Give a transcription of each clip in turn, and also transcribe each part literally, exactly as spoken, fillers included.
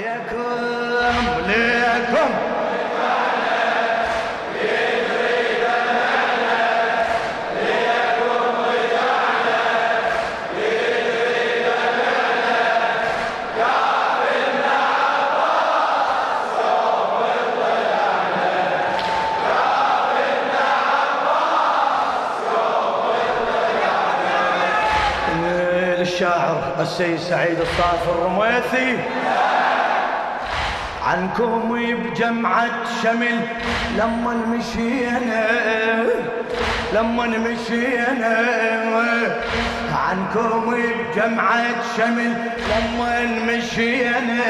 ليكم ليكم الشاعر السيد سعيد الصافي الرميثي عنكم بجمعة شمل لما مشينا لما مشينا عنكم بجمعة شمل لما مشينا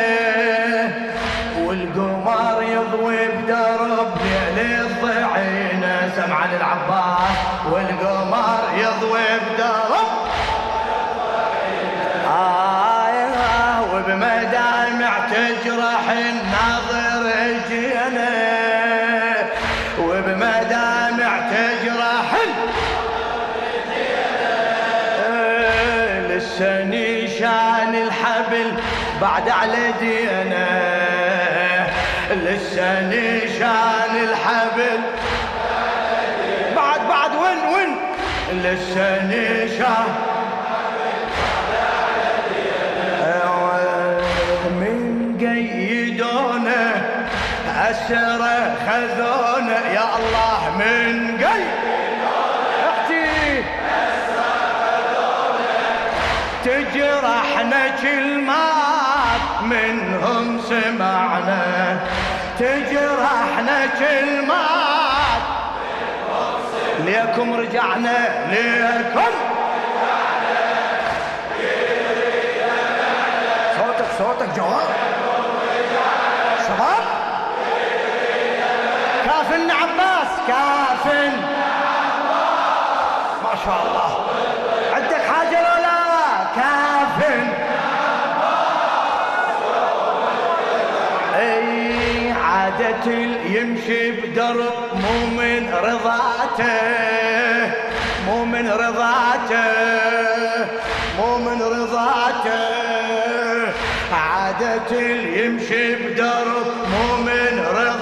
والقمر يضوي بدرب ليل الضعينة سمعا للعباس والقمر يضوي بدرب وبمدامع تجرح الناظر جينا وبمدامع تجرح الناظر جينا لسه نيشان الحبل بعد على دينا لسه نيشان الحبل بعد بعد وين وين لسه نيشان أسرة خذونا يا الله من قي احكي أسرة خذونا تجرحنا كلمات منهم سمعنا تجرحنا كلمات منهم سمعنا ليكم رجعنا ليكم رجعنا صوتك صوتك جواب كافن عباس كافن ما شاء الله عندك حاجة لو لا كافن اي عادة يمشي بدرب مو من رضاته مو من رضاته مو من رضاته عادة يمشي بدرب مو من رضاته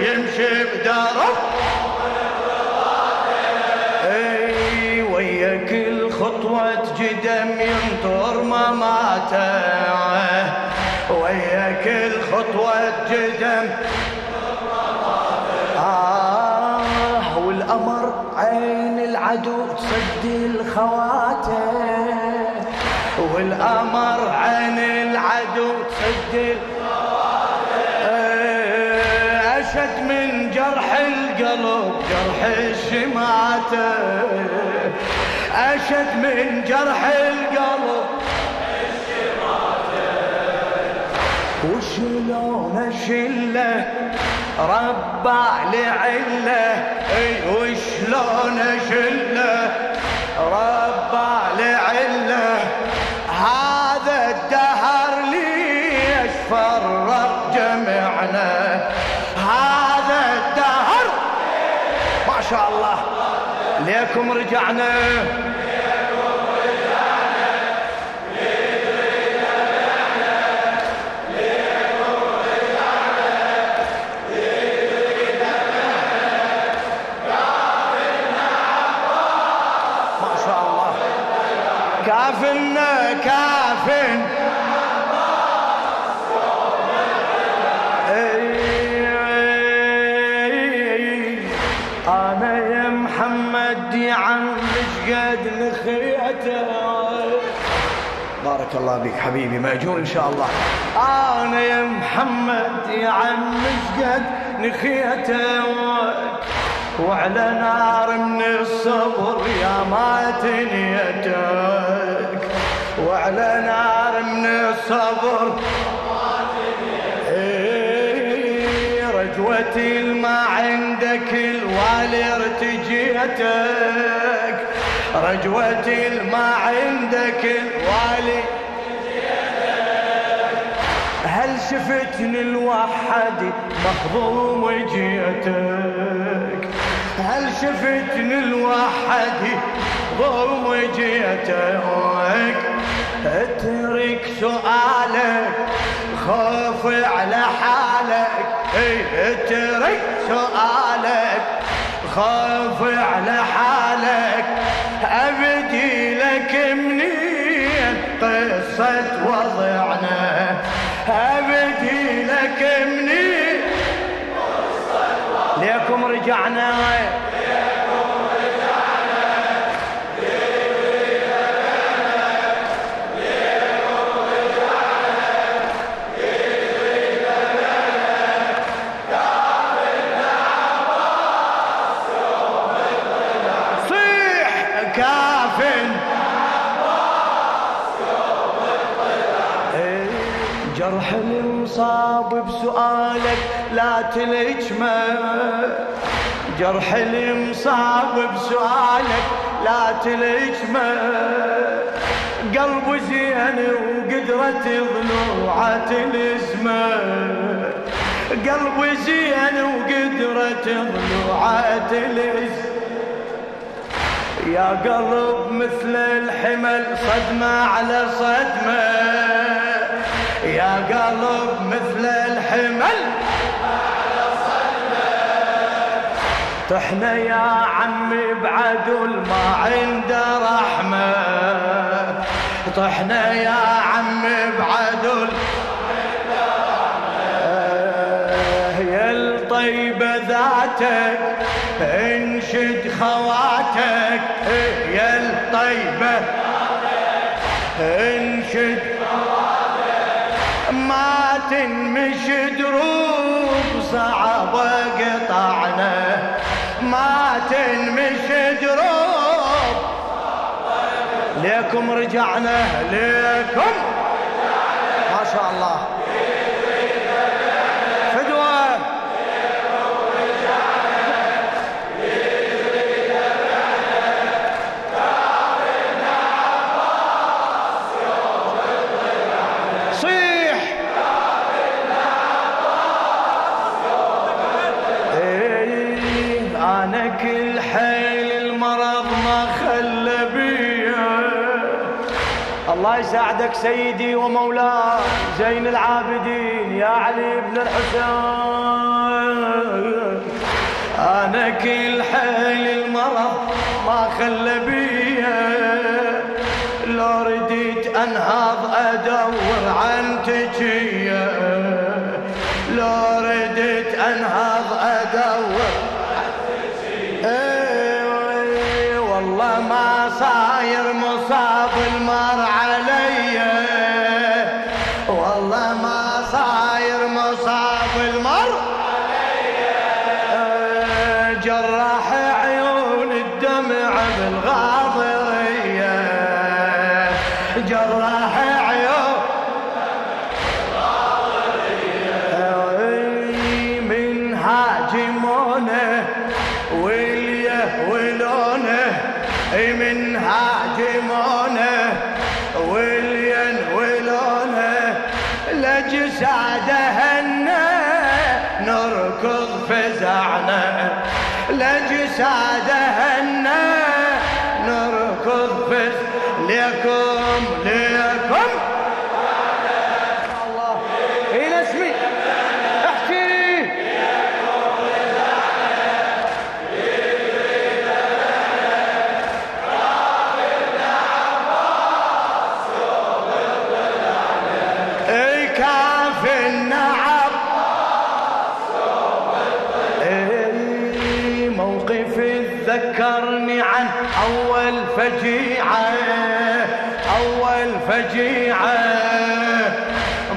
يمشي بدرب اي ويا كل خطوة جدم ينطر مماته ويا كل خطوة جدم آه والأمر عين العدو تصدي الخواتم والأمر عين العدو تصدي أشد من جرح القلب جرح الشماتة أشد من جرح القلب وشلون أشله ربع لعله اي وشلون أشله ربع لعله هذا الدهر ليش فرق جمعنا هذا الدهر ما شاء الله ليكم رجعنا ليكم رجعنا ليكم رجعنا ليكم رجعنا ما شاء الله كافنا كافن بارك الله بك حبيبي ماجور ان شاء الله انا يا محمد يا عم مش قد نخيته وعلى نار من الصبر يا ما تنيتك وعلى نار من الصبر ايه رجوتي الما عندك الوالي ارتجيتك رجوتي الما عندك الوالي هل شفتني الوحدي مخضوم وجيتك هل شفتني الوحدي مخضوم وجيتك اترك سؤالك خوفي على حالك، اترك سؤالك خوفي على حالك، ابدي لك منين قصة وضعنا، ابدي لك منين قصة وضعنا. ليكم رجعنا جرح المصاب بسؤالك لا تلجمه، جرح المصاب بسؤالك لا تلجمه، قلب زين وقدرة ضلوعة تلزمه، قلب زين وقدرة ضلوعة تلزمه. يا قلب مثل الحمل صدمة على صدمة، يا قلب مثل الحمل على صدمة، طحنا يا عمي بعدل ما عنده رحمة، طحنا يا عمي بعدل ما عنده رحمة. يا الطيبة ذاتك انشد خواتك، يا الطيبة ذاتك انشد خواتك، ما تنمش دروب صعبة قطعنا، ما تنمش دروب صعبة. ليكم رجعنا ليكم رجعنا ما شاء الله فدوة. ليكم رجعنا ليكم رجعنا دارنا عباس يوم الضلعنا، صيح كل حيل المرض ما خلى بيا. الله يساعدك سيدي ومولاي زين العابدين يا علي بن الحسين، انا كل حيل المرض ما خلى بيا، لو رديت انهض ادور عن تجيه، لو رديت انهض ادور. والله ما صاير مصاب المر علي، والله ما صاير مصاب المر علي، جراح عيون الدمع بالغاضرية، جراح عيون بالغاضرية، من هاجمونه ويلونه، من هاجمونه ولين ولونه، لجسادهنا نركض فزعنا، لجسادهنا نركض فزعنا. ليكم ليكم الله إلى اسمي ذكرني عن أول فجيعة، أول فجيعة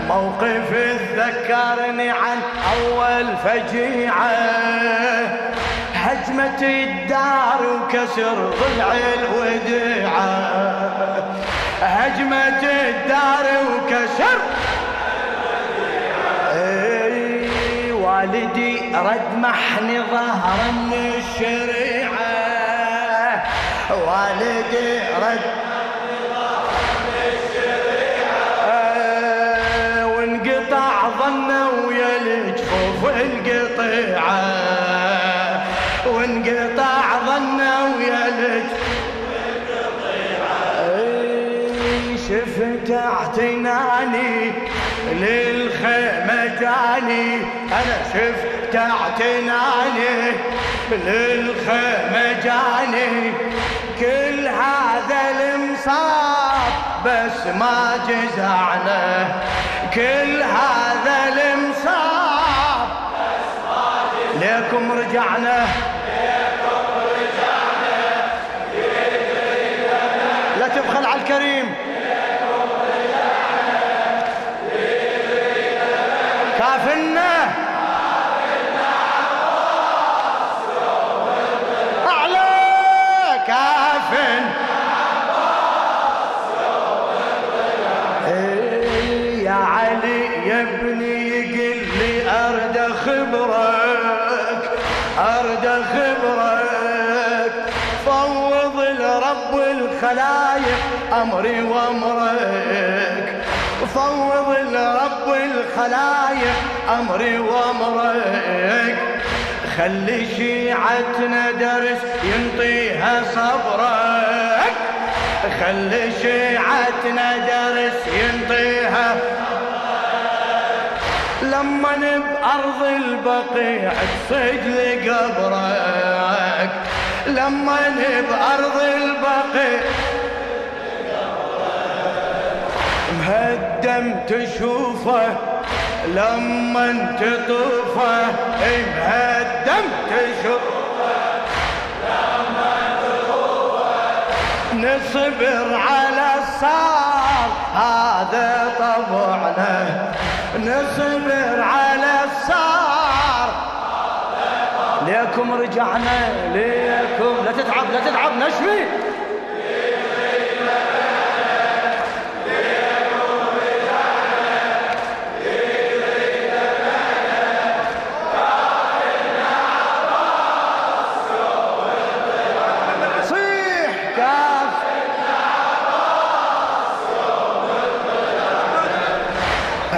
موقف ذكرني عن أول فجيعة، هجمة الدار وكسر ضلع الوديعة، هجمة الدار وكسر والدي رد محني ظهرا من الشريعة، والدي رد محني ظهرا من الشريعة، وانقطع ظنه ويا الجفوف القطيعة، وانقطع ظنه ويا الجفوف القطيعة. شفت اعتناني للخيمة جاني، أنا شفت اعتناني للخيمة جاني، كل هذا المصاب بس ما جزعنا، كل هذا المصاب بس ما جزعنا، ليكم رجعنا تبخل على الكريم. كافلنا أعلى كافن يا علي يا ابني، يقل لي أرد خبرك أرد خبرك، فوض لرب الخلايق أمري وأمرك، فوض لرب الخلايق أمري وأمرك، خلي شيعتنا درس ينطيها صبرك، خلي شيعتنا درس ينطيها صبرك، لما بأرض البقيع تصيد قبرك، لما بأرض البقيع مهدم تشوفه، لما تطوفه مهدم تشوفه، لما تطوفه نصبر على الصار هذا طبعنا، نصبر على الصار هذا طبعنا، ليكم رجعنا ليكم. لا تتعب لا تتعب نشوي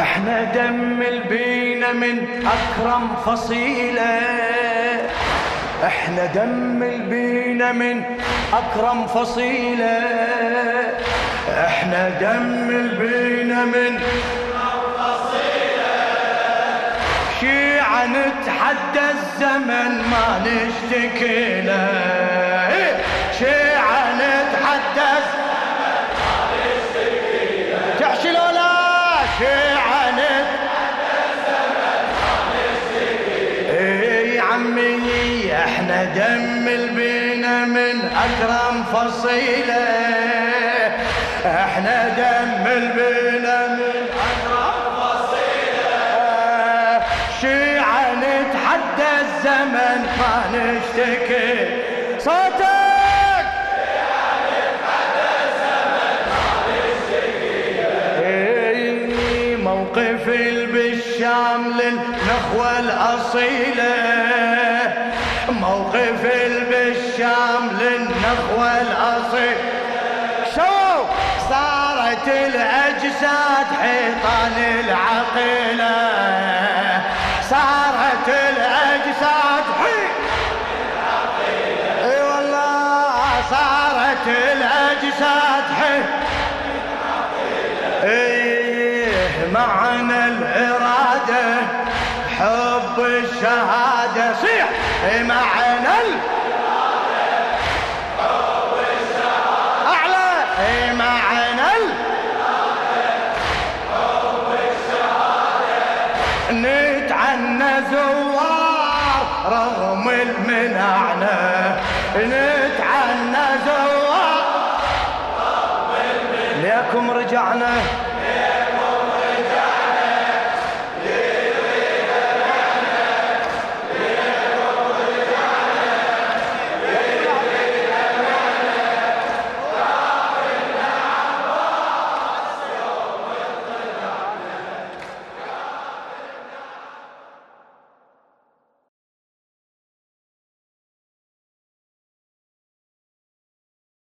احنا دم البينا من اكرم فصيله، احنا دم البينا من اكرم فصيله، احنا دم البينا من اكرم فصيله، شيعة نتحدى الزمن ما نشتكي له، شيعة نتحدى الزمن ما نشتكي له، تحشي لولا شيعة احنا دم البينا من اكرم فصيله، احنا دم البينا من اكرم فصيله، شيعة نتحدى الزمن ما نشتكي، صوتك شيعة نتحدى الزمن ما نشتكي، موقف البشام للنخوه الاصيله، موقف البشام للنخوة الأصيل، شو صارت الأجساد حيطان العقيلة، صارت الأجساد حيطان العقيلة، اي والله صارت الأجساد حيطان العقيلة، ايه معنى الإرادة حب الشهادة، صيح معنا الإرادة حب الشهادة، أعلى معنا الإرادة حب الشهادة، نتعنى زوار رغم المناعنا، نتعنى